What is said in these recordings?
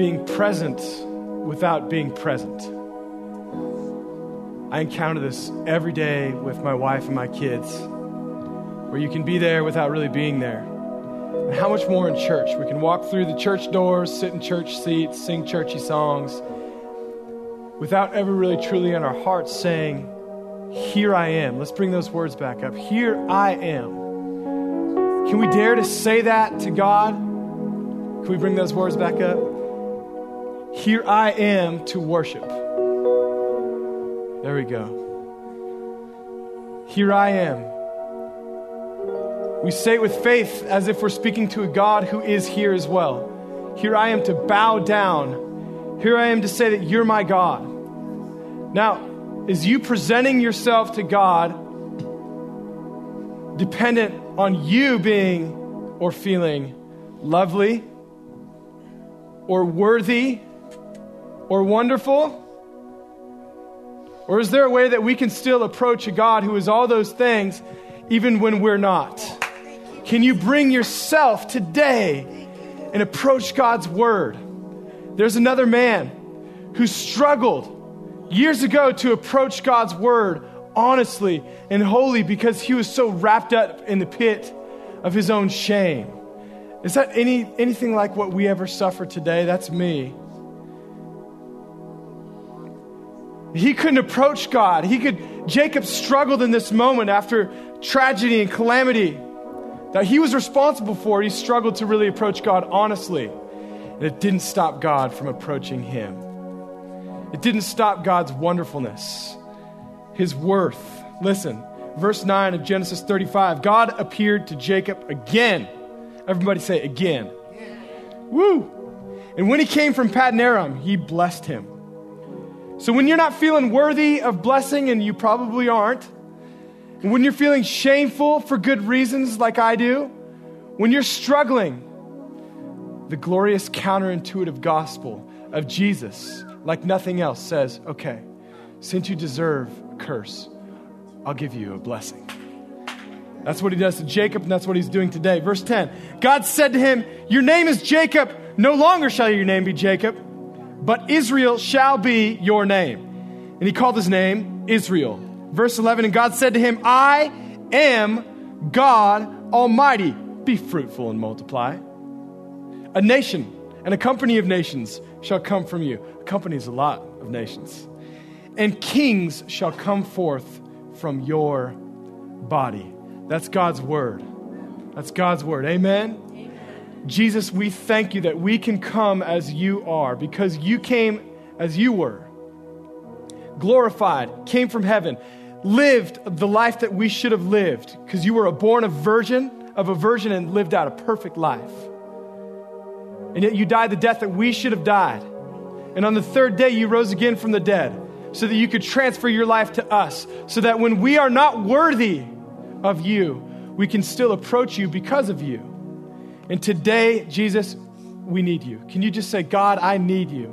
being present without being present. I encounter this every day with my wife and my kids, where you can be there without really being there. And how much more in church? We can walk through the church doors, sit in church seats, sing churchy songs, without ever really truly in our hearts saying, here I am. Let's bring those words back up. Here I am. Can we dare to say that to God? Can we bring those words back up? Here I am to worship. There we go. Here I am. We say it with faith as if we're speaking to a God who is here as well. Here I am to bow down. Here I am to say that you're my God. Now, is you presenting yourself to God dependent on you being or feeling lovely or worthy or wonderful? Or is there a way that we can still approach a God who is all those things even when we're not? Can you bring yourself today and approach God's word? There's another man who struggled years ago to approach God's word honestly and wholly because he was so wrapped up in the pit of his own shame. Is that anything like what we ever suffer today? That's me. He couldn't approach God. Jacob struggled in this moment after tragedy and calamity that he was responsible for. He struggled to really approach God honestly. And it didn't stop God from approaching him. It didn't stop God's wonderfulness, his worth. Listen, verse 9 of Genesis 35, God appeared to Jacob again. Everybody say again. Yeah. Woo! And when he came from Paddan Aram, he blessed him. So when you're not feeling worthy of blessing, and you probably aren't, and when you're feeling shameful for good reasons like I do, when you're struggling, the glorious counterintuitive gospel of Jesus like nothing else says, okay, since you deserve a curse, I'll give you a blessing. That's what he does to Jacob, and that's what he's doing today. Verse 10, God said to him, your name is Jacob. No longer shall your name be Jacob, but Israel shall be your name. And he called his name Israel. Verse 11, and God said to him, I am God Almighty. Be fruitful and multiply. A nation and a company of nations shall come from you. A company is a lot of nations. And kings shall come forth from your body. That's God's word. That's God's word. Amen? Amen. Jesus, we thank you that we can come as you are, because you came as you were, glorified, came from heaven, lived the life that we should have lived, because you were born of a virgin and lived out a perfect life. And yet you died the death that we should have died. And on the third day, you rose again from the dead so that you could transfer your life to us, so that when we are not worthy of you, we can still approach you because of you. And today, Jesus, we need you. Can you just say, God, I need you.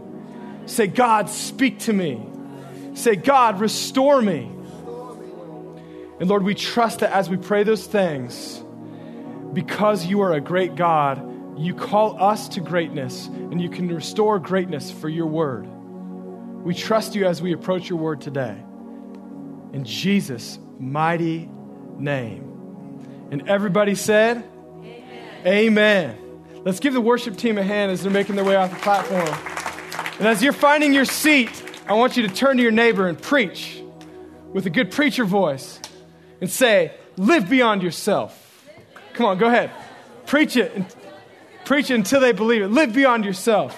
Say, God, speak to me. Say, God, restore me. And Lord, we trust that as we pray those things, because you are a great God, you call us to greatness, and you can restore greatness for your word. We trust you as we approach your word today. In Jesus' mighty name. And everybody said, amen. Amen. Let's give the worship team a hand as they're making their way off the platform. And as you're finding your seat, I want you to turn to your neighbor and preach with a good preacher voice and say, live beyond yourself. Come on, go ahead. Preach it. Preach it until they believe it. Live beyond yourself.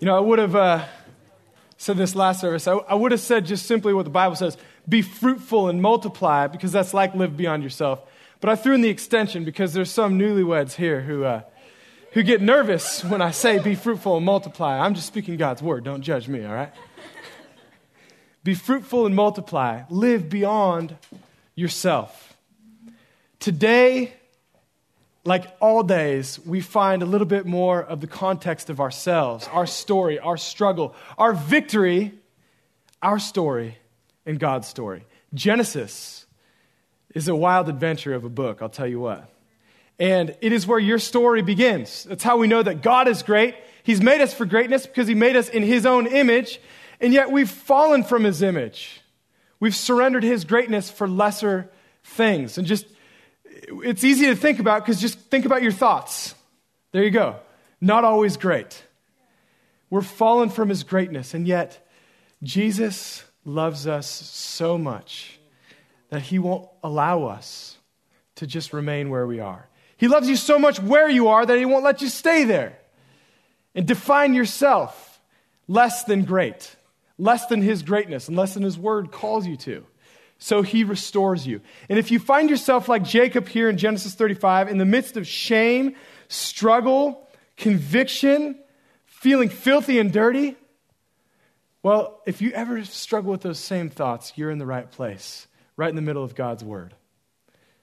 You know, I would have said this last service. I would have said just simply what the Bible says, be fruitful and multiply, because that's like live beyond yourself. But I threw in the extension because there's some newlyweds here who get nervous when I say be fruitful and multiply. I'm just speaking God's word. Don't judge me, all right? Be fruitful and multiply. Live beyond yourself. Today, like all days, we find a little bit more of the context of ourselves, our story, our struggle, our victory, our story, and God's story. Genesis is a wild adventure of a book, I'll tell you what. And it is where your story begins. That's how we know that God is great. He's made us for greatness because he made us in his own image, and yet we've fallen from his image. We've surrendered his greatness for lesser things. And just, it's easy to think about because just think about your thoughts. There you go. Not always great. We're fallen from his greatness, and yet Jesus loves us so much that he won't allow us to just remain where we are. He loves you so much where you are that he won't let you stay there and define yourself less than great, less than his greatness, and less than his word calls you to. So he restores you. And if you find yourself like Jacob here in Genesis 35, in the midst of shame, struggle, conviction, feeling filthy and dirty, well, if you ever struggle with those same thoughts, you're in the right place, right in the middle of God's word.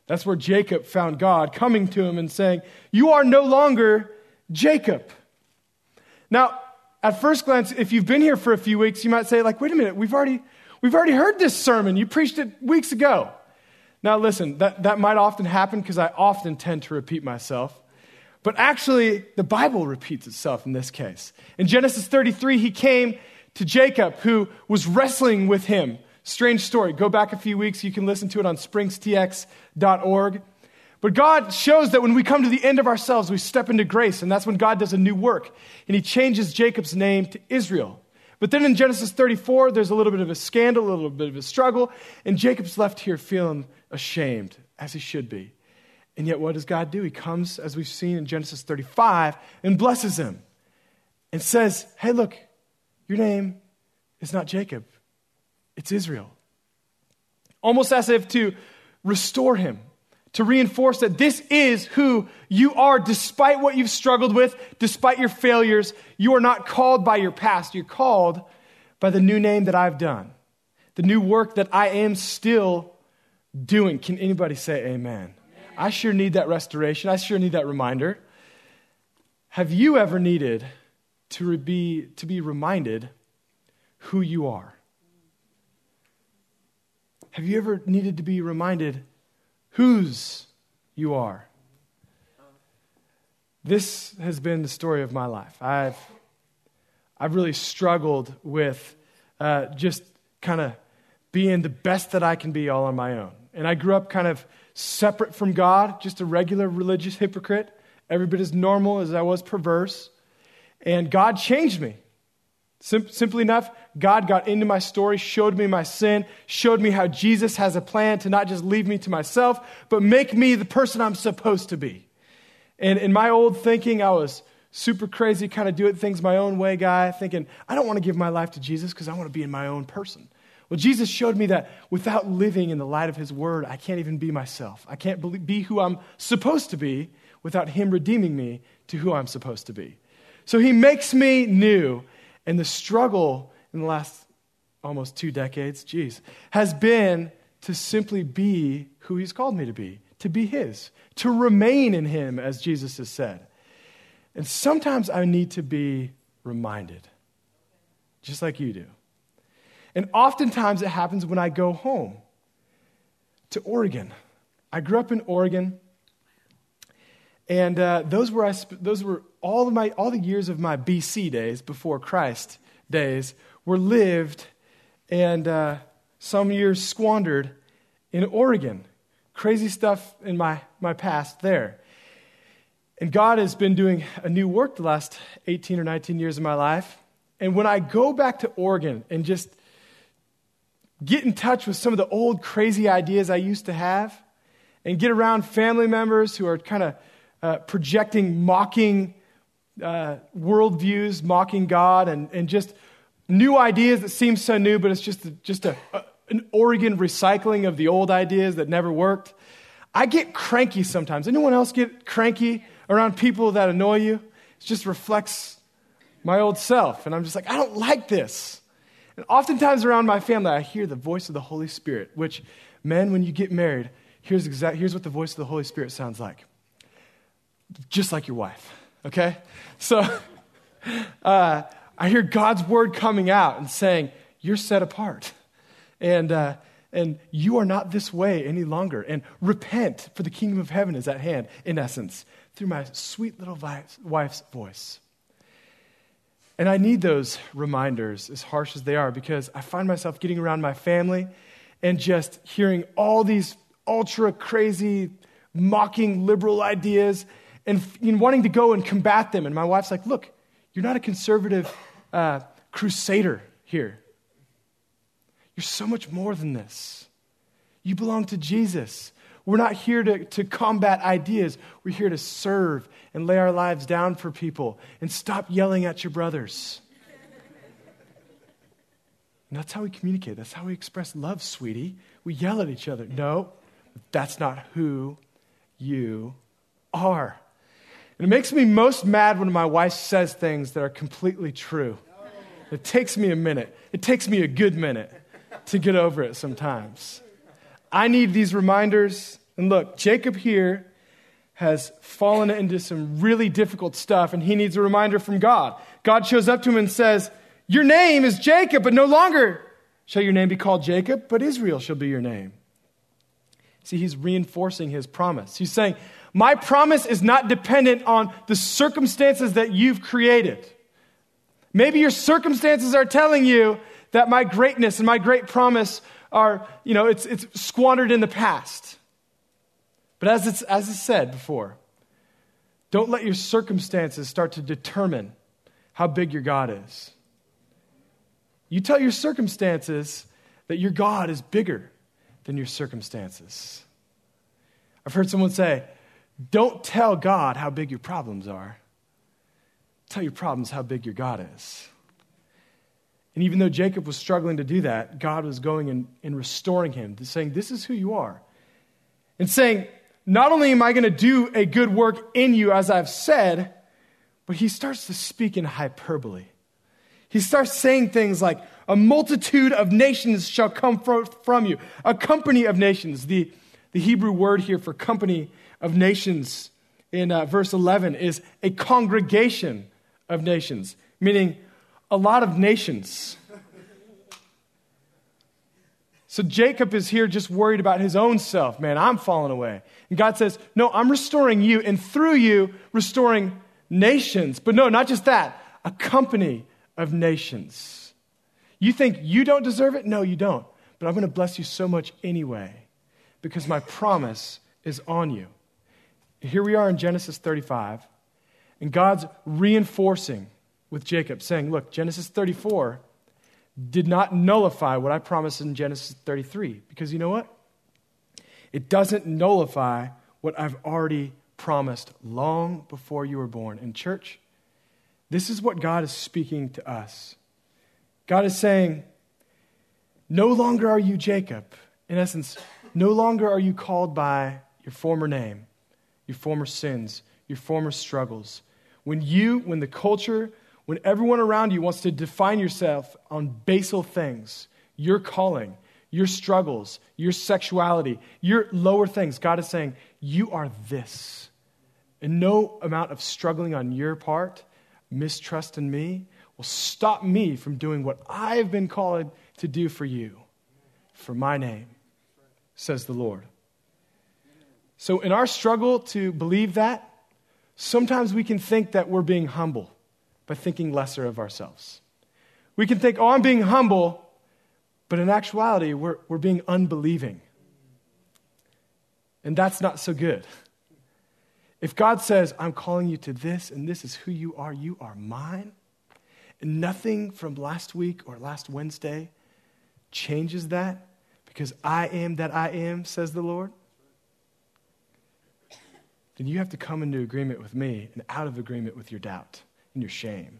That's where Jacob found God coming to him and saying, you are no longer Jacob. Now, at first glance, if you've been here for a few weeks, you might say, like, wait a minute, we've already heard this sermon. You preached it weeks ago. Now, listen, that might often happen because I often tend to repeat myself. But actually, the Bible repeats itself in this case. In Genesis 33, he came to Jacob, who was wrestling with him. Strange story. Go back a few weeks. You can listen to it on springstx.org. But God shows that when we come to the end of ourselves, we step into grace, and that's when God does a new work. And he changes Jacob's name to Israel. But then in Genesis 34, there's a little bit of a scandal, a little bit of a struggle, and Jacob's left here feeling ashamed, as he should be. And yet what does God do? He comes, as we've seen in Genesis 35, and blesses him and says, hey, look, your name is not Jacob. It's Israel. Almost as if to restore him, to reinforce that this is who you are despite what you've struggled with, despite your failures. You are not called by your past. You're called by the new name that I've done, the new work that I am still doing. Can anybody say amen? I sure need that restoration. I sure need that reminder. Have you ever needed to be reminded who you are? Have you ever needed to be reminded whose you are? This has been the story of my life. I've really struggled with just kind of being the best that I can be all on my own. And I grew up kind of separate from God, just a regular religious hypocrite, every bit as normal as I was perverse. And God changed me. Simply enough, God got into my story, showed me my sin, showed me how Jesus has a plan to not just leave me to myself, but make me the person I'm supposed to be. And in my old thinking, I was super crazy, kind of doing things my own way guy, thinking, I don't want to give my life to Jesus because I want to be in my own person. Well, Jesus showed me that without living in the light of his word, I can't even be myself. I can't be who I'm supposed to be without him redeeming me to who I'm supposed to be. So he makes me new. And the struggle in the last almost 2 decades, has been to simply be who he's called me to be his, to remain in him, as Jesus has said. And sometimes I need to be reminded, just like you do. And oftentimes it happens when I go home to Oregon. I grew up in Oregon, and those were all the years of my BC days, before Christ days, were lived and some years squandered in Oregon. Crazy stuff in my past there. And God has been doing a new work the last 18 or 19 years of my life. And when I go back to Oregon and just get in touch with some of the old crazy ideas I used to have and get around family members who are kind of projecting mocking worldviews, mocking God, and just new ideas that seem so new, but it's just an Oregon recycling of the old ideas that never worked. I get cranky sometimes. Anyone else get cranky around people that annoy you? It just reflects my old self, and I'm just like, I don't like this. And oftentimes around my family, I hear the voice of the Holy Spirit, which, men, when you get married, here's what the voice of the Holy Spirit sounds like. Just like your wife. Okay? So I hear God's word coming out and saying, you're set apart. And and you are not this way any longer, and repent, for the kingdom of heaven is at hand, in essence, through my sweet little wife's voice. And I need those reminders, as harsh as they are, because I find myself getting around my family and just hearing all these ultra crazy, mocking liberal ideas and wanting to go and combat them. And my wife's like, look, you're not a conservative crusader here. You're so much more than this. You belong to Jesus. We're not here to combat ideas. We're here to serve and lay our lives down for people and stop yelling at your brothers. And that's how we communicate. That's how we express love, sweetie. We yell at each other. No, that's not who you are. And it makes me most mad when my wife says things that are completely true. It takes me a minute. It takes me a good minute to get over it sometimes. I need these reminders. And look, Jacob here has fallen into some really difficult stuff, and he needs a reminder from God. God shows up to him and says, your name is Jacob, but no longer shall your name be called Jacob, but Israel shall be your name. See, he's reinforcing his promise. He's saying, my promise is not dependent on the circumstances that you've created. Maybe your circumstances are telling you that my greatness and my great promise are, it's squandered in the past. But as it's said before, don't let your circumstances start to determine how big your God is. You tell your circumstances that your God is bigger than your circumstances. I've heard someone say, don't tell God how big your problems are. Tell your problems how big your God is. And even though Jacob was struggling to do that, God was going and restoring him, saying, this is who you are. And saying, not only am I going to do a good work in you, as I've said, but he starts to speak in hyperbole. He starts saying things like, a multitude of nations shall come from you. A company of nations. The Hebrew word here for company of nations in verse 11 is a congregation of nations, meaning a lot of nations. So Jacob is here just worried about his own self. Man, I'm falling away. And God says, no, I'm restoring you, and through you, restoring nations. But no, not just that, a company of nations. You think you don't deserve it? No, you don't. But I'm going to bless you so much anyway, because my promise is on you. And here we are in Genesis 35, and God's reinforcing with Jacob, saying, look, Genesis 34 did not nullify what I promised in Genesis 33, because you know what? It doesn't nullify what I've already promised long before you were born. In church, this is what God is speaking to us. God is saying, no longer are you Jacob. In essence, no longer are you called by your former name, your former sins, your former struggles. When the culture, when everyone around you wants to define yourself on basal things, your calling, your struggles, your sexuality, your lower things, God is saying, you are this. And no amount of struggling on your part, mistrust in me, will stop me from doing what I've been called to do for you, for my name, says the Lord. So in our struggle to believe that, sometimes we can think that we're being humble by thinking lesser of ourselves. We can think, oh, I'm being humble, but in actuality, we're being unbelieving. And that's not so good. If God says, I'm calling you to this, and this is who you are mine, and nothing from last week or last Wednesday changes that, because I am that I am, says the Lord, then you have to come into agreement with me and out of agreement with your doubt and your shame. And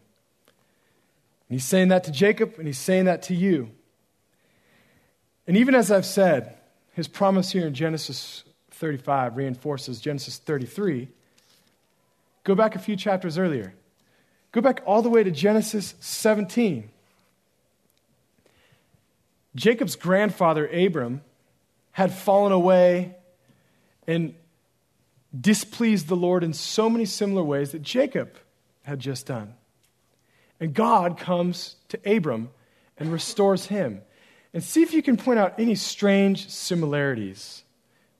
he's saying that to Jacob, and he's saying that to you. And even as I've said, his promise here in Genesis 35 reinforces Genesis 33. Go back a few chapters earlier. Go back all the way to Genesis 17. Jacob's grandfather, Abram, had fallen away and displeased the Lord in so many similar ways that Jacob had just done. And God comes to Abram and restores him. and see if you can point out any strange similarities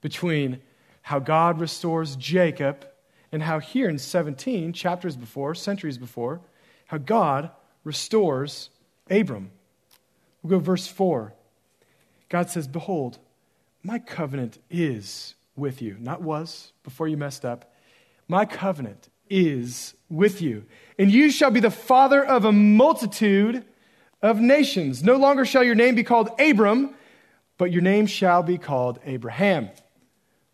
between how God restores Jacob and how here in 17 chapters before, centuries before, how God restores Abram. We'll go verse 4. God says, "Behold, my covenant is with you." Not was, before you messed up. "My covenant is with you. And you shall be the father of a multitude of nations. No longer shall your name be called Abram, but your name shall be called Abraham.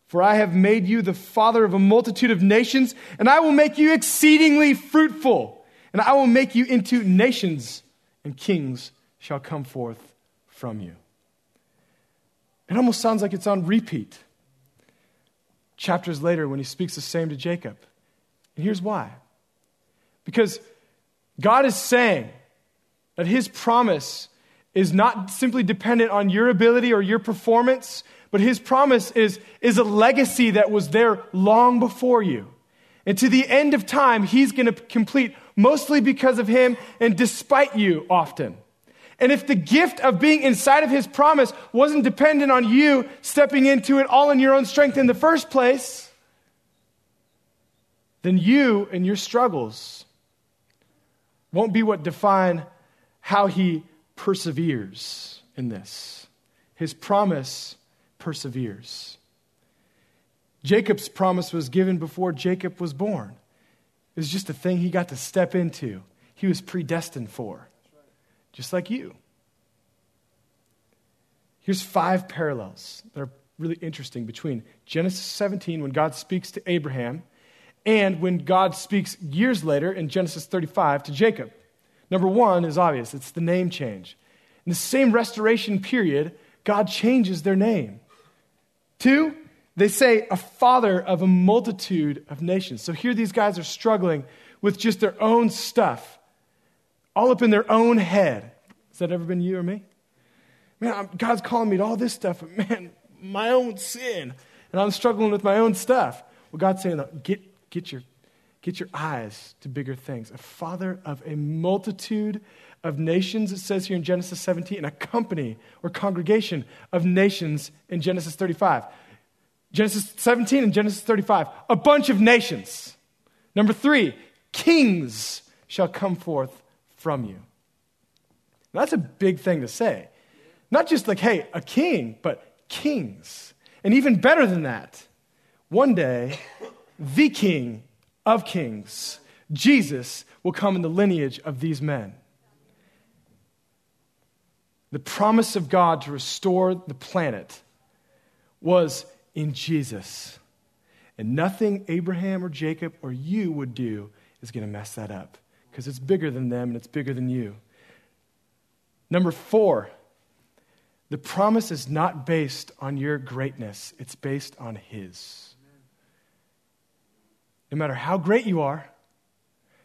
For I have made you the father of a multitude of nations, and I will make you exceedingly fruitful, and I will make you into nations, and kings shall come forth from you." It almost sounds like it's on repeat chapters later when he speaks the same to Jacob. And here's why. Because God is saying that his promise is not simply dependent on your ability or your performance, but his promise is a legacy that was there long before you. And to the end of time, he's going to complete mostly because of him and despite you often. And if the gift of being inside of his promise wasn't dependent on you stepping into it all in your own strength in the first place, then you and your struggles won't be what define how he perseveres in this. His promise perseveres. Jacob's promise was given before Jacob was born. It was just a thing he got to step into. He was predestined for, just like you. Here's 5 parallels that are really interesting between Genesis 17, when God speaks to Abraham, and when God speaks years later in Genesis 35 to Jacob. Number 1 is obvious. It's the name change. In the same restoration period, God changes their name. 2, they say a father of a multitude of nations. So here these guys are struggling with just their own stuff, all up in their own head. Has that ever been you or me? Man, God's calling me to all this stuff, but man, my own sin. And I'm struggling with my own stuff. Well, God's saying, Get your eyes to bigger things. A father of a multitude of nations, it says here in Genesis 17, and a company or congregation of nations in Genesis 35. Genesis 17 and Genesis 35, a bunch of nations. Number 3, kings shall come forth from you. Now, that's a big thing to say. Not just like, hey, a king, but kings. And even better than that, one day, the King of Kings, Jesus, will come in the lineage of these men. The promise of God to restore the planet was in Jesus. And nothing Abraham or Jacob or you would do is going to mess that up, because it's bigger than them and it's bigger than you. Number 4, the promise is not based on your greatness. It's based on his. No matter how great you are,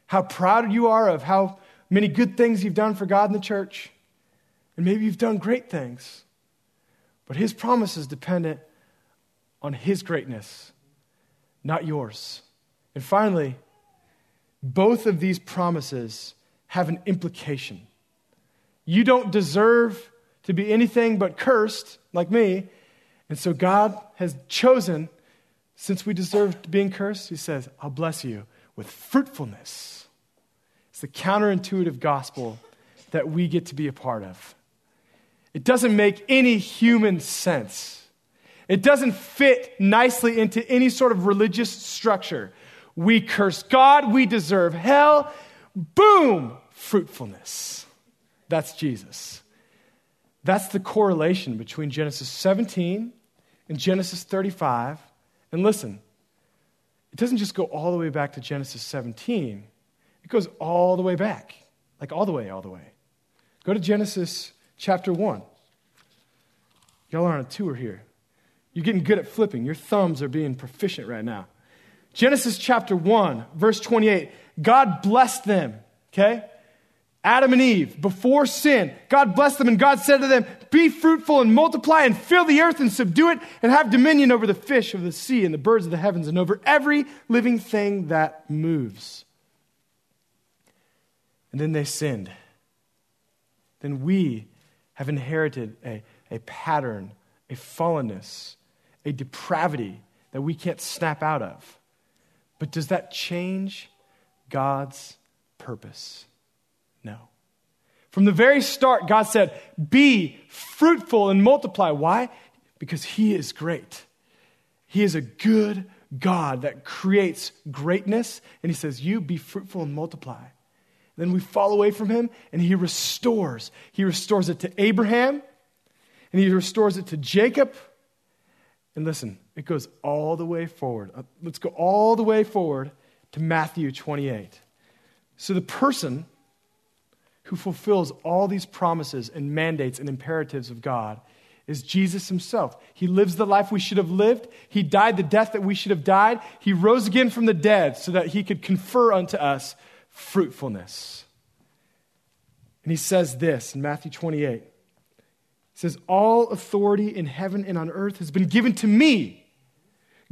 how proud you are of how many good things you've done for God in the church, and maybe you've done great things, but his promise is dependent on his greatness, not yours. And finally, both of these promises have an implication. You don't deserve to be anything but cursed like me, and so God has chosen, since we deserved being cursed, he says, I'll bless you with fruitfulness. It's the counterintuitive gospel that we get to be a part of. It doesn't make any human sense. It doesn't fit nicely into any sort of religious structure. We curse God, we deserve hell. Boom! Fruitfulness. That's Jesus. That's the correlation between Genesis 17 and Genesis 35. And listen, it doesn't just go all the way back to Genesis 17. It goes all the way back, like all the way. Go to Genesis chapter 1. Y'all are on a tour here. You're getting good at flipping. Your thumbs are being proficient right now. Genesis chapter 1, verse 28. God blessed them, okay? Adam and Eve, before sin, God blessed them, and God said to them, "Be fruitful and multiply and fill the earth and subdue it and have dominion over the fish of the sea and the birds of the heavens and over every living thing that moves." And then they sinned. Then we have inherited a pattern, a fallenness, a depravity that we can't snap out of. But does that change God's purpose? No. From the very start, God said, be fruitful and multiply. Why? Because he is great. He is a good God that creates greatness. And he says, you be fruitful and multiply. Then we fall away from him and he restores. He restores it to Abraham and he restores it to Jacob. And listen, it goes all the way forward. Let's go all the way forward to Matthew 28. So the person who fulfills all these promises and mandates and imperatives of God is Jesus himself. He lives the life we should have lived. He died the death that we should have died. He rose again from the dead so that he could confer unto us fruitfulness. And he says this in Matthew 28. He says, all authority in heaven and on earth has been given to me.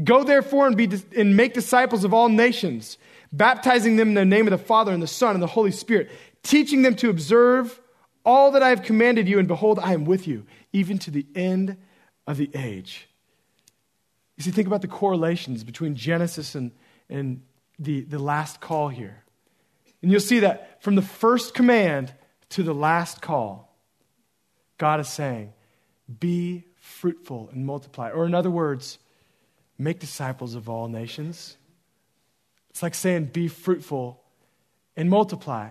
Go therefore and make disciples of all nations, baptizing them in the name of the Father and the Son and the Holy Spirit, teaching them to observe all that I have commanded you, and behold, I am with you, even to the end of the age. You see, think about the correlations between Genesis and the last call here. And you'll see that from the first command to the last call, God is saying, be fruitful and multiply. Or in other words, make disciples of all nations. It's like saying, be fruitful and multiply.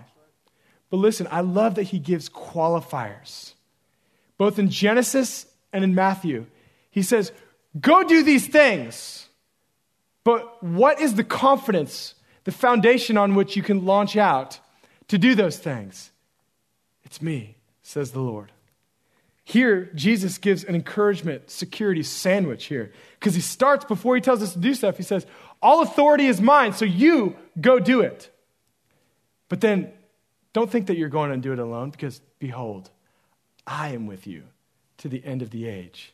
But listen, I love that he gives qualifiers. Both in Genesis and in Matthew, he says, go do these things. But what is the confidence, the foundation on which you can launch out to do those things? It's me, says the Lord. Here, Jesus gives an encouragement, security sandwich here. Because he starts, before he tells us to do stuff, he says, all authority is mine, so you go do it. But then, don't think that you're going to do it alone, because behold, I am with you to the end of the age.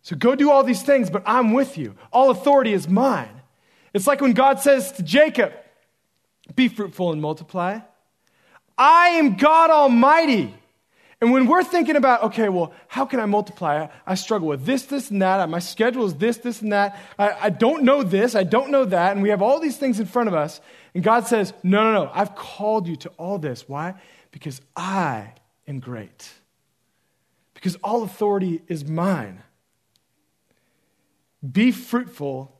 So go do all these things, but I'm with you. All authority is mine. It's like when God says to Jacob, be fruitful and multiply. I am God Almighty. And when we're thinking about, okay, well, how can I multiply? I struggle with this, and that. My schedule is this, and that. I don't know this. I don't know that. And we have all these things in front of us. And God says, no. I've called you to all this. Why? Because I am great. Because all authority is mine. Be fruitful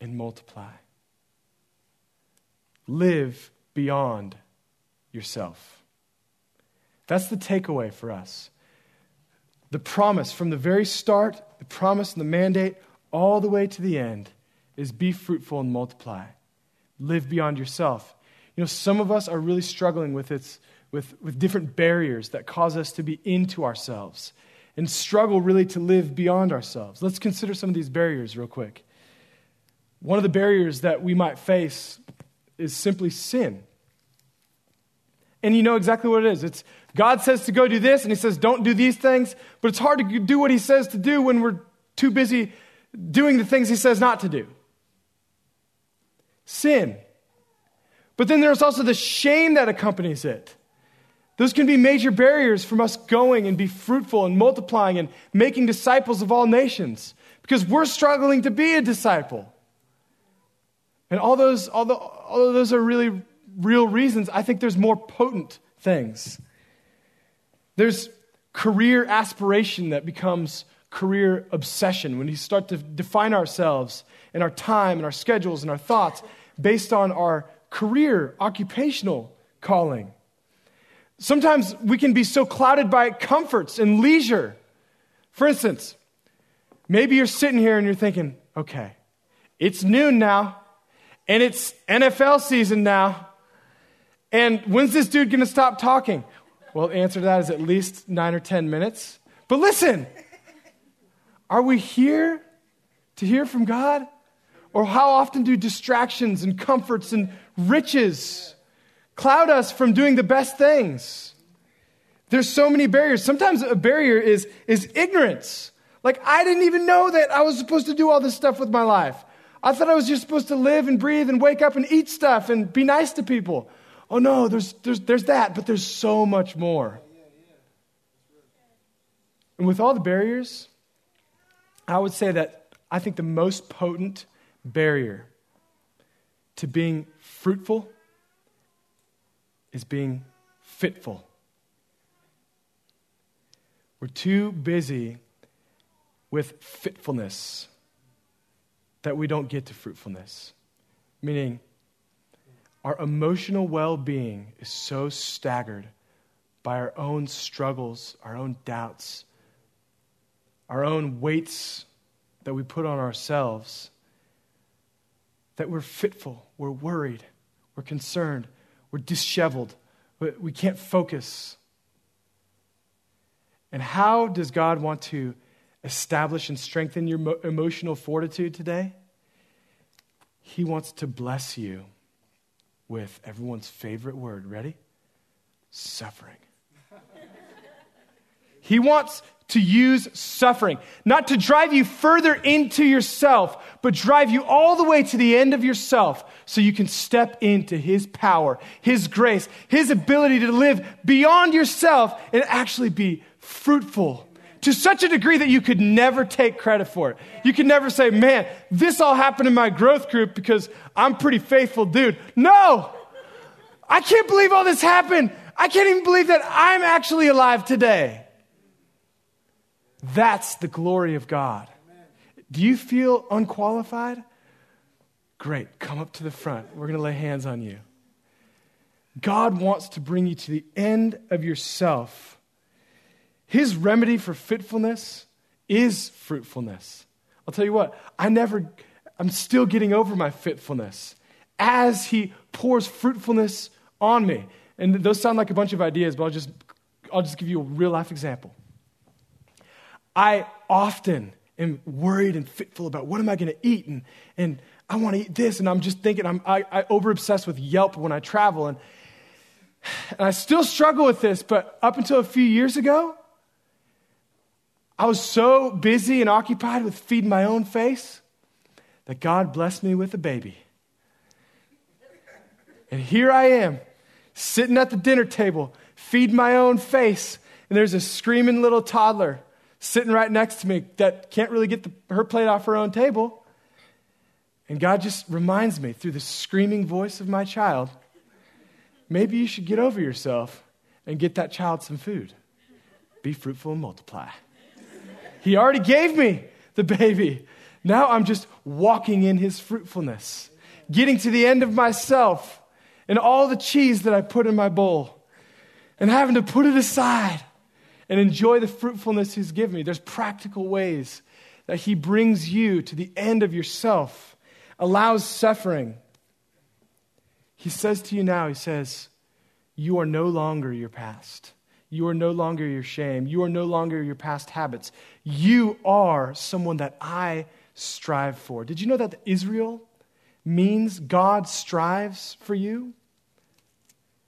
and multiply. Live beyond yourself. That's the takeaway for us. The promise from the very start, the promise and the mandate, all the way to the end is be fruitful and multiply. Live beyond yourself. You know, some of us are really struggling with different barriers that cause us to be into ourselves and struggle really to live beyond ourselves. Let's consider some of these barriers real quick. One of the barriers that we might face is simply sin. And you know exactly what it is. It's God says to go do this, and he says don't do these things, but it's hard to do what he says to do when we're too busy doing the things he says not to do. Sin. But then there's also the shame that accompanies it. Those can be major barriers from us going and be fruitful and multiplying and making disciples of all nations, because we're struggling to be a disciple. And all those are really real reasons. I think there's more potent things. There's career aspiration that becomes career obsession when we start to define ourselves and our time and our schedules and our thoughts based on our career, occupational calling. Sometimes we can be so clouded by comforts and leisure. For instance, maybe you're sitting here and you're thinking, okay, it's noon now, and it's NFL season now, and when's this dude going to stop talking? Well, the answer to that is at least 9 or 10 minutes. But listen, are we here to hear from God? Or how often do distractions and comforts and riches cloud us from doing the best things? There's so many barriers. Sometimes a barrier is ignorance. Like, I didn't even know that I was supposed to do all this stuff with my life. I thought I was just supposed to live and breathe and wake up and eat stuff and be nice to people. Oh no, there's that, but there's so much more. And with all the barriers, I would say that I think the most potent barrier to being fruitful is being fitful. We're too busy with fitfulness that we don't get to fruitfulness. Meaning, our emotional well-being is so staggered by our own struggles, our own doubts, our own weights that we put on ourselves, that we're fitful, we're worried, we're concerned, we're disheveled, we can't focus. And how does God want to establish and strengthen your emotional fortitude today? He wants to bless you with everyone's favorite word. Ready? Suffering. He wants to use suffering, not to drive you further into yourself, but drive you all the way to the end of yourself so you can step into his power, his grace, his ability to live beyond yourself and actually be fruitful to such a degree that you could never take credit for it. You could never say, man, this all happened in my growth group because I'm pretty faithful dude. No, I can't believe all this happened. I can't even believe that I'm actually alive today. That's the glory of God. Amen. Do you feel unqualified? Great, come up to the front. We're going to lay hands on you. God wants to bring you to the end of yourself. His remedy for fitfulness is fruitfulness. I'll tell you what, I'm still getting over my fitfulness as he pours fruitfulness on me. And those sound like a bunch of ideas, but I'll just give you a real life example. I often am worried and fitful about what am I going to eat, and I want to eat this, and I'm just thinking, I over-obsessed with Yelp when I travel, and I still struggle with this, but up until a few years ago, I was so busy and occupied with feeding my own face that God blessed me with a baby. And here I am, sitting at the dinner table, feeding my own face, and there's a screaming little toddler sitting right next to me that can't really get her plate off her own table. And God just reminds me through the screaming voice of my child, maybe you should get over yourself and get that child some food. Be fruitful and multiply. He already gave me the baby. Now I'm just walking in his fruitfulness, getting to the end of myself and all the cheese that I put in my bowl and having to put it aside and enjoy the fruitfulness he's given me. There's practical ways that he brings you to the end of yourself, allows suffering. He says to you now, he says, you are no longer your past. You are no longer your shame. You are no longer your past habits. You are someone that I strive for. Did you know that Israel means God strives for you?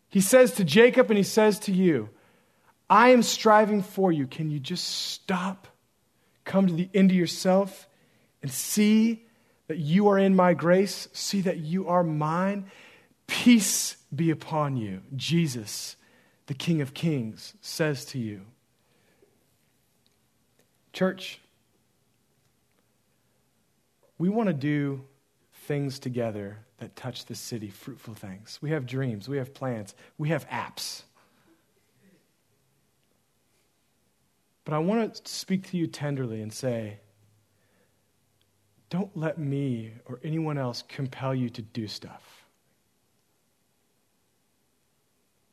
He says to Jacob and he says to you, I am striving for you. Can you just stop, come to the end of yourself, and see that you are in my grace, see that you are mine? Peace be upon you. Jesus, the King of Kings, says to you. Church, we want to do things together that touch the city, fruitful things. We have dreams, we have plans, we have apps. But I want to speak to you tenderly and say, don't let me or anyone else compel you to do stuff.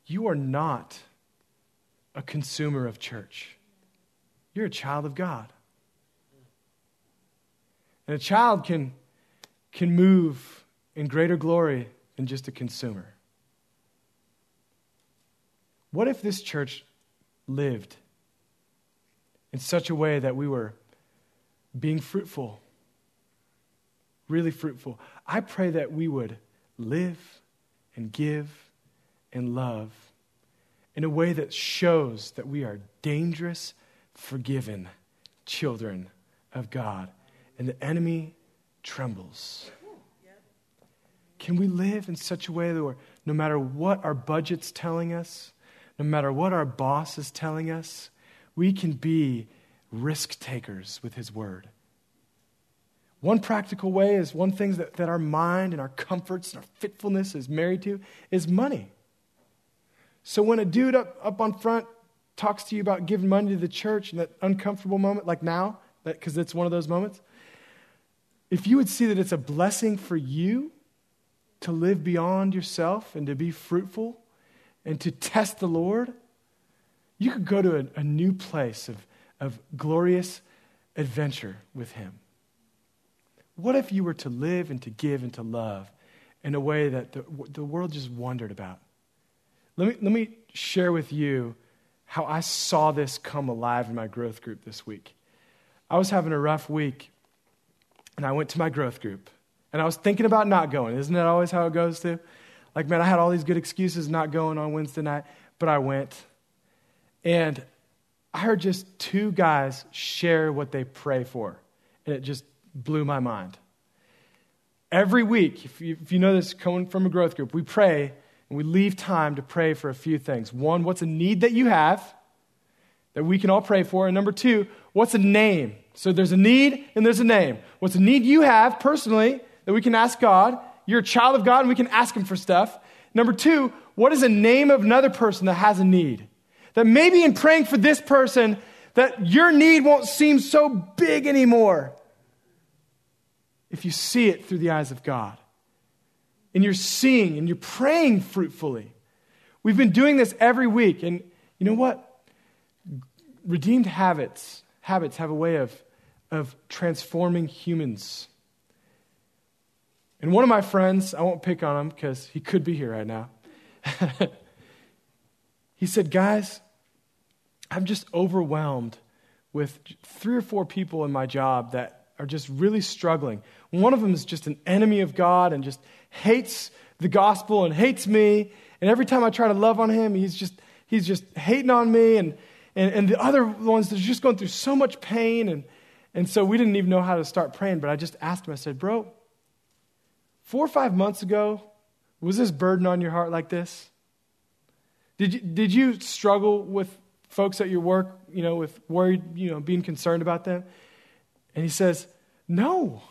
You are not a consumer of church. You're a child of God. And a child can move in greater glory than just a consumer. What if this church lived in such a way that we were being fruitful, really fruitful? I pray that we would live and give and love in a way that shows that we are dangerous, forgiven children of God, and the enemy trembles. Can we live in such a way that we're, no matter what our budget's telling us, no matter what our boss is telling us, we can be risk takers with his word. One practical way is one thing that our mind and our comforts and our fitfulness is married to is money. So when a dude up on front talks to you about giving money to the church in that uncomfortable moment, like now, because it's one of those moments, if you would see that it's a blessing for you to live beyond yourself and to be fruitful and to test the Lord, you could go to a new place of glorious adventure with him. What if you were to live and to give and to love in a way that the world just wondered about? Let me share with you how I saw this come alive in my growth group this week. I was having a rough week, and I went to my growth group, and I was thinking about not going. Isn't that always how it goes too? Like, man, I had all these good excuses not going on Wednesday night, but I went. And I heard just two guys share what they pray for, and it just blew my mind. Every week, if you know this coming from a growth group, we pray and we leave time to pray for a few things. One, what's a need that you have that we can all pray for? And number two, what's a name? So there's a need and there's a name. What's a need you have personally that we can ask God? You're a child of God and we can ask him for stuff. Number two, what is a name of another person that has a need? That maybe in praying for this person, that your need won't seem so big anymore if you see it through the eyes of God. And you're seeing and you're praying fruitfully. We've been doing this every week. And you know what? Redeemed habits have a way of transforming humans. And one of my friends, I won't pick on him because he could be here right now. He said, guys, I'm just overwhelmed with 3 or 4 people in my job that are just really struggling. One of them is just an enemy of God and just hates the gospel and hates me. And every time I try to love on him, he's just hating on me. And the other ones, they're just going through so much pain. And so we didn't even know how to start praying. But I just asked him, I said, bro, 4 or 5 months ago, was this burden on your heart like this? Did you struggle with folks at your work, you know, with worried, you know, being concerned about them? And he says, no,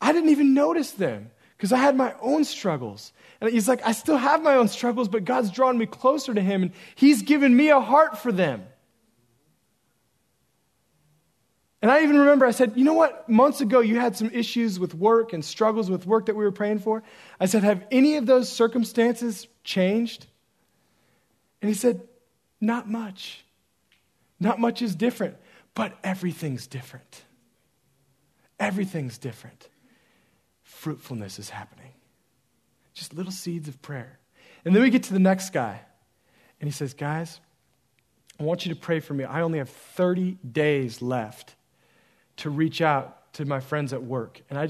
I didn't even notice them because I had my own struggles. And he's like, I still have my own struggles, but God's drawn me closer to him and he's given me a heart for them. And I even remember I said, you know what? Months ago, you had some issues with work and struggles with work that we were praying for. I said, have any of those circumstances changed? And he said, not much. Not much is different, but everything's different. Everything's different. Fruitfulness is happening. Just little seeds of prayer. And then we get to the next guy. And he says, guys, I want you to pray for me. I only have 30 days left to reach out to my friends at work. And I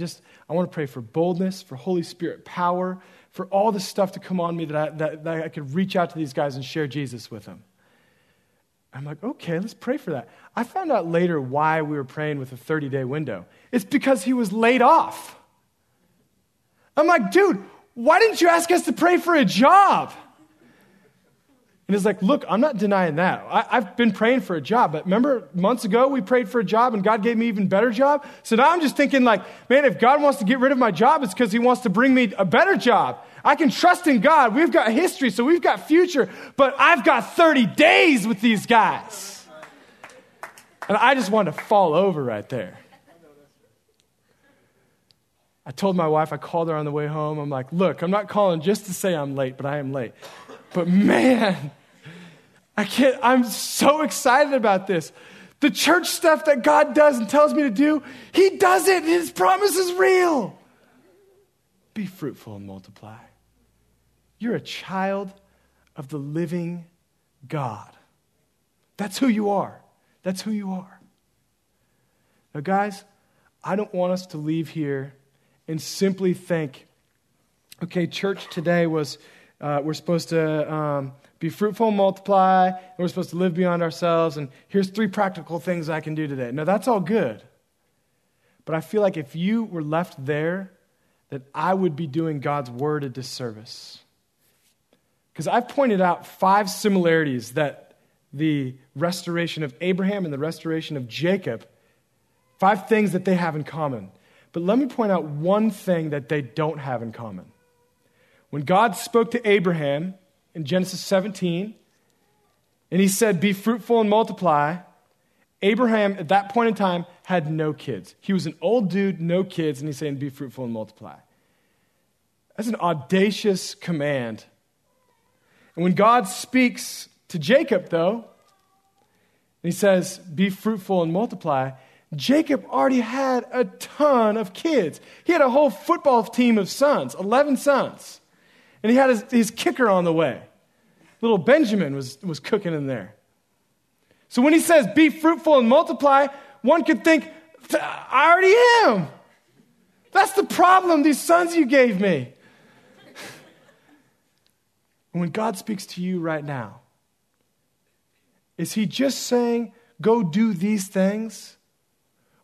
want to pray for boldness, for Holy Spirit power, for all the stuff to come on me that I could reach out to these guys and share Jesus with them. I'm like, okay, let's pray for that. I found out later why we were praying with a 30-day window. It's because he was laid off. I'm like, dude, why didn't you ask us to pray for a job? And he's like, look, I'm not denying that. I've been praying for a job, but remember months ago we prayed for a job and God gave me an even better job? So now I'm just thinking like, man, if God wants to get rid of my job, it's because he wants to bring me a better job. I can trust in God. We've got history, so we've got future, but I've got 30 days with these guys. And I just wanted to fall over right there. I told my wife, I called her on the way home. I'm like, look, I'm not calling just to say I'm late, but I am late. But man, I'm so excited about this. The church stuff that God does and tells me to do, he does it. His promise is real. Be fruitful and multiply. You're a child of the living God. That's who you are. That's who you are. Now, guys, I don't want us to leave here and simply think, okay, church today was... we're supposed to be fruitful and multiply, and we're supposed to live beyond ourselves, and here's 3 practical things I can do today. Now, that's all good. But I feel like if you were left there, that I would be doing God's word a disservice. Because I've pointed out 5 similarities that the restoration of Abraham and the restoration of Jacob, 5 things that they have in common. But let me point out one thing that they don't have in common. When God spoke to Abraham in Genesis 17, and he said, be fruitful and multiply, Abraham at that point in time had no kids. He was an old dude, no kids, and he's saying, be fruitful and multiply. That's an audacious command. And when God speaks to Jacob, though, and he says, be fruitful and multiply, Jacob already had a ton of kids. He had a whole football team of sons, 11 sons. And he had his kicker on the way. Little Benjamin was cooking in there. So when he says, be fruitful and multiply, one could think, I already am. That's the problem, these sons you gave me. And when God speaks to you right now, is he just saying, go do these things?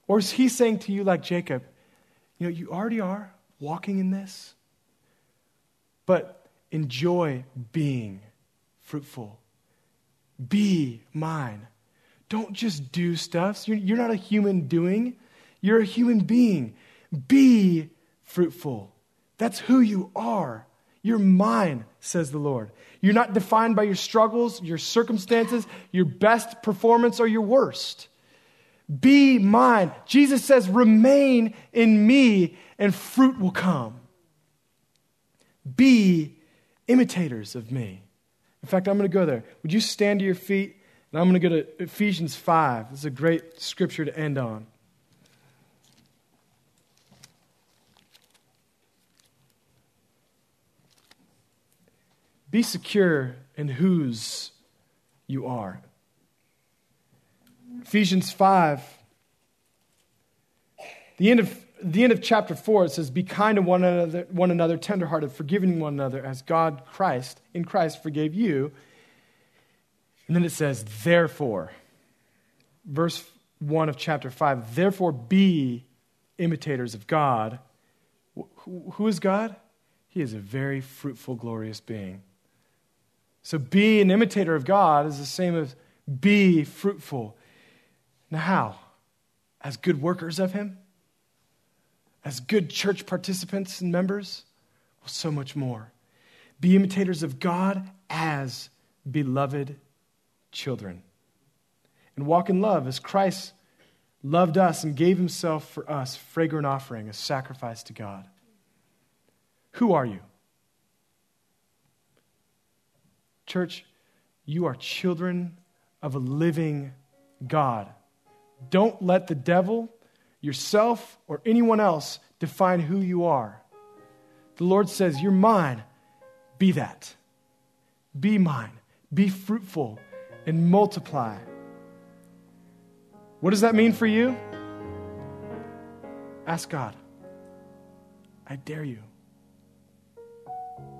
Or is he saying to you like Jacob, you know, you already are walking in this, but enjoy being fruitful. Be mine. Don't just do stuff. You're not a human doing. You're a human being. Be fruitful. That's who you are. You're mine, says the Lord. You're not defined by your struggles, your circumstances, your best performance or your worst. Be mine. Jesus says, remain in me and fruit will come. Be imitators of me. In fact, I'm going to go there. Would you stand to your feet? And I'm going to go to Ephesians 5. This is a great scripture to end on. Be secure in whose you are. Ephesians 5, the end of chapter 4, it says, be kind to one another, tenderhearted, forgiving one another as God in Christ forgave you. And then it says, therefore, verse 1 of chapter 5, therefore be imitators of God. Who is God? He is a very fruitful, glorious being. So be an imitator of God is the same as be fruitful. Now how? As good workers of him? As good church participants and members? Well, so much more. Be imitators of God as beloved children. And walk in love as Christ loved us and gave himself for us, fragrant offering, a sacrifice to God. Who are you? Church, you are children of a living God. Don't let the devil, yourself, or anyone else define who you are. The Lord says, you're mine. Be that. Be mine. Be fruitful and multiply. What does that mean for you? Ask God. I dare you.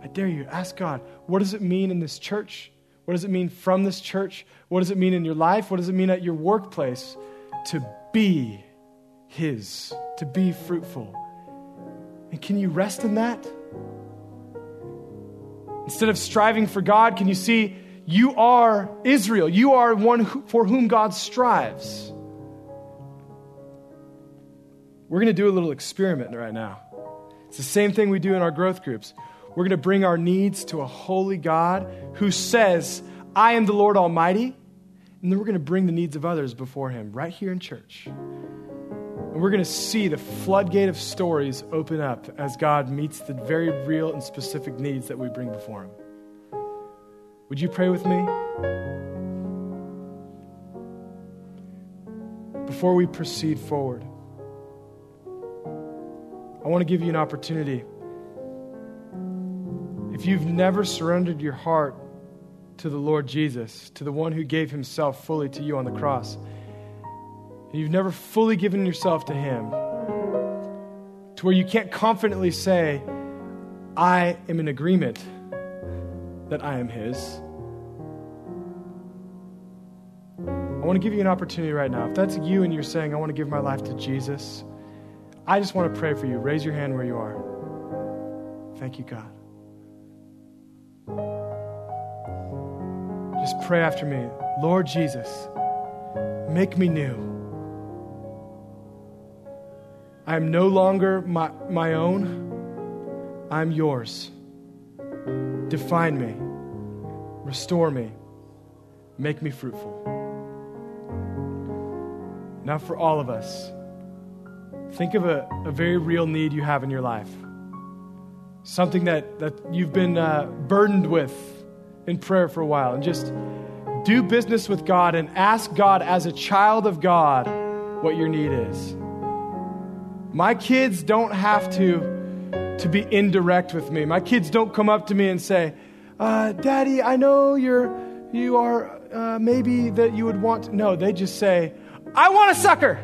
I dare you. Ask God, what does it mean in this church? What does it mean from this church? What does it mean in your life? What does it mean at your workplace to be his, to be fruitful? And can you rest in that? Instead of striving for God, can you see you are Israel? You are one for whom God strives. We're going to do a little experiment right now. It's the same thing we do in our growth groups. We're going to bring our needs to a holy God who says, I am the Lord Almighty. And then we're going to bring the needs of others before him right here in church. And we're going to see the floodgate of stories open up as God meets the very real and specific needs that we bring before him. Would you pray with me? Before we proceed forward, I want to give you an opportunity. If you've never surrendered your heart to the Lord Jesus, to the one who gave himself fully to you on the cross, you've never fully given yourself to him, to where you can't confidently say, I am in agreement that I am his. I want to give you an opportunity right now. If that's you and you're saying, I want to give my life to Jesus, I just want to pray for you. Raise your hand where you are. Thank you, God. Just pray after me. Lord Jesus, make me new. I am no longer my own. I'm yours. Define me. Restore me. Make me fruitful. Now for all of us, think of a very real need you have in your life. Something that you've been burdened with in prayer for a while. And just do business with God and ask God as a child of God what your need is. My kids don't have to be indirect with me. My kids don't come up to me and say, Daddy, I know you are maybe that you would want to. No, they just say, I want a sucker.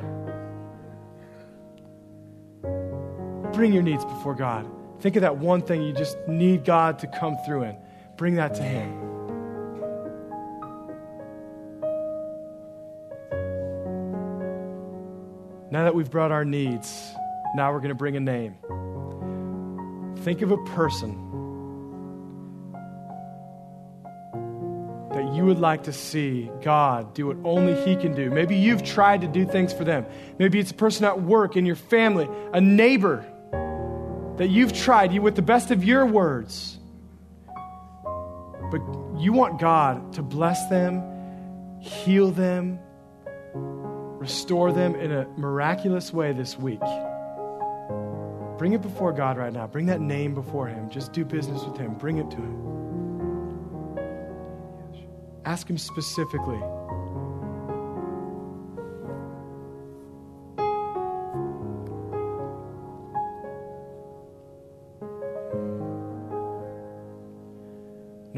Bring your needs before God. Think of that one thing you just need God to come through in. Bring that to Him. Now that we've brought our needs, now we're going to bring a name. Think of a person that you would like to see God do what only He can do. Maybe you've tried to do things for them. Maybe it's a person at work, in your family, a neighbor that you've tried, with the best of your words. But you want God to bless them, heal them, restore them in a miraculous way this week. Bring it before God right now. Bring that name before Him. Just do business with Him. Bring it to Him. Ask Him specifically.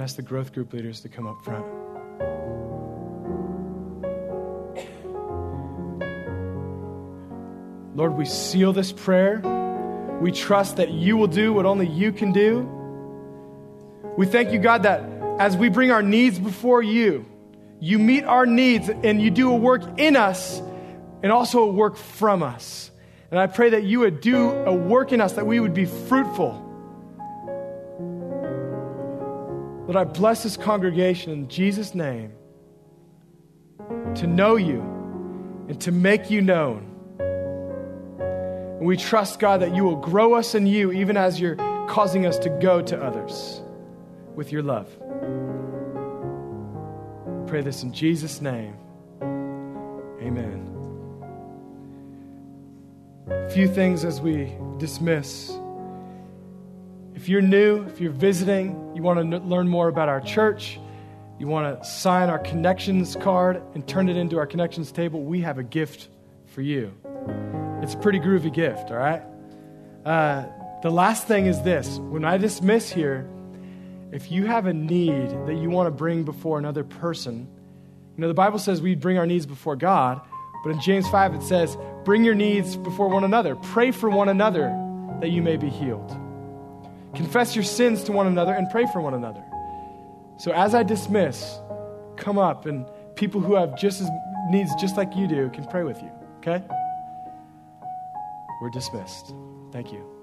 Ask the growth group leaders to come up front. Lord, we seal this prayer. We trust that you will do what only you can do. We thank you, God, that as we bring our needs before you, you meet our needs and you do a work in us and also a work from us. And I pray that you would do a work in us, that we would be fruitful. Lord, I bless this congregation in Jesus' name to know you and to make you known. And we trust, God, that you will grow us in you even as you're causing us to go to others with your love. I pray this in Jesus' name. Amen. A few things as we dismiss. If you're new, if you're visiting, you want to learn more about our church, you want to sign our connections card and turn it into our connections table, we have a gift for you. It's a pretty groovy gift, all right? The last thing is this. When I dismiss here, if you have a need that you want to bring before another person, the Bible says we bring our needs before God, but in James 5 it says, bring your needs before one another. Pray for one another that you may be healed. Confess your sins to one another and pray for one another. So as I dismiss, come up and people who have just as needs just like you do can pray with you, okay? We're dismissed. Thank you.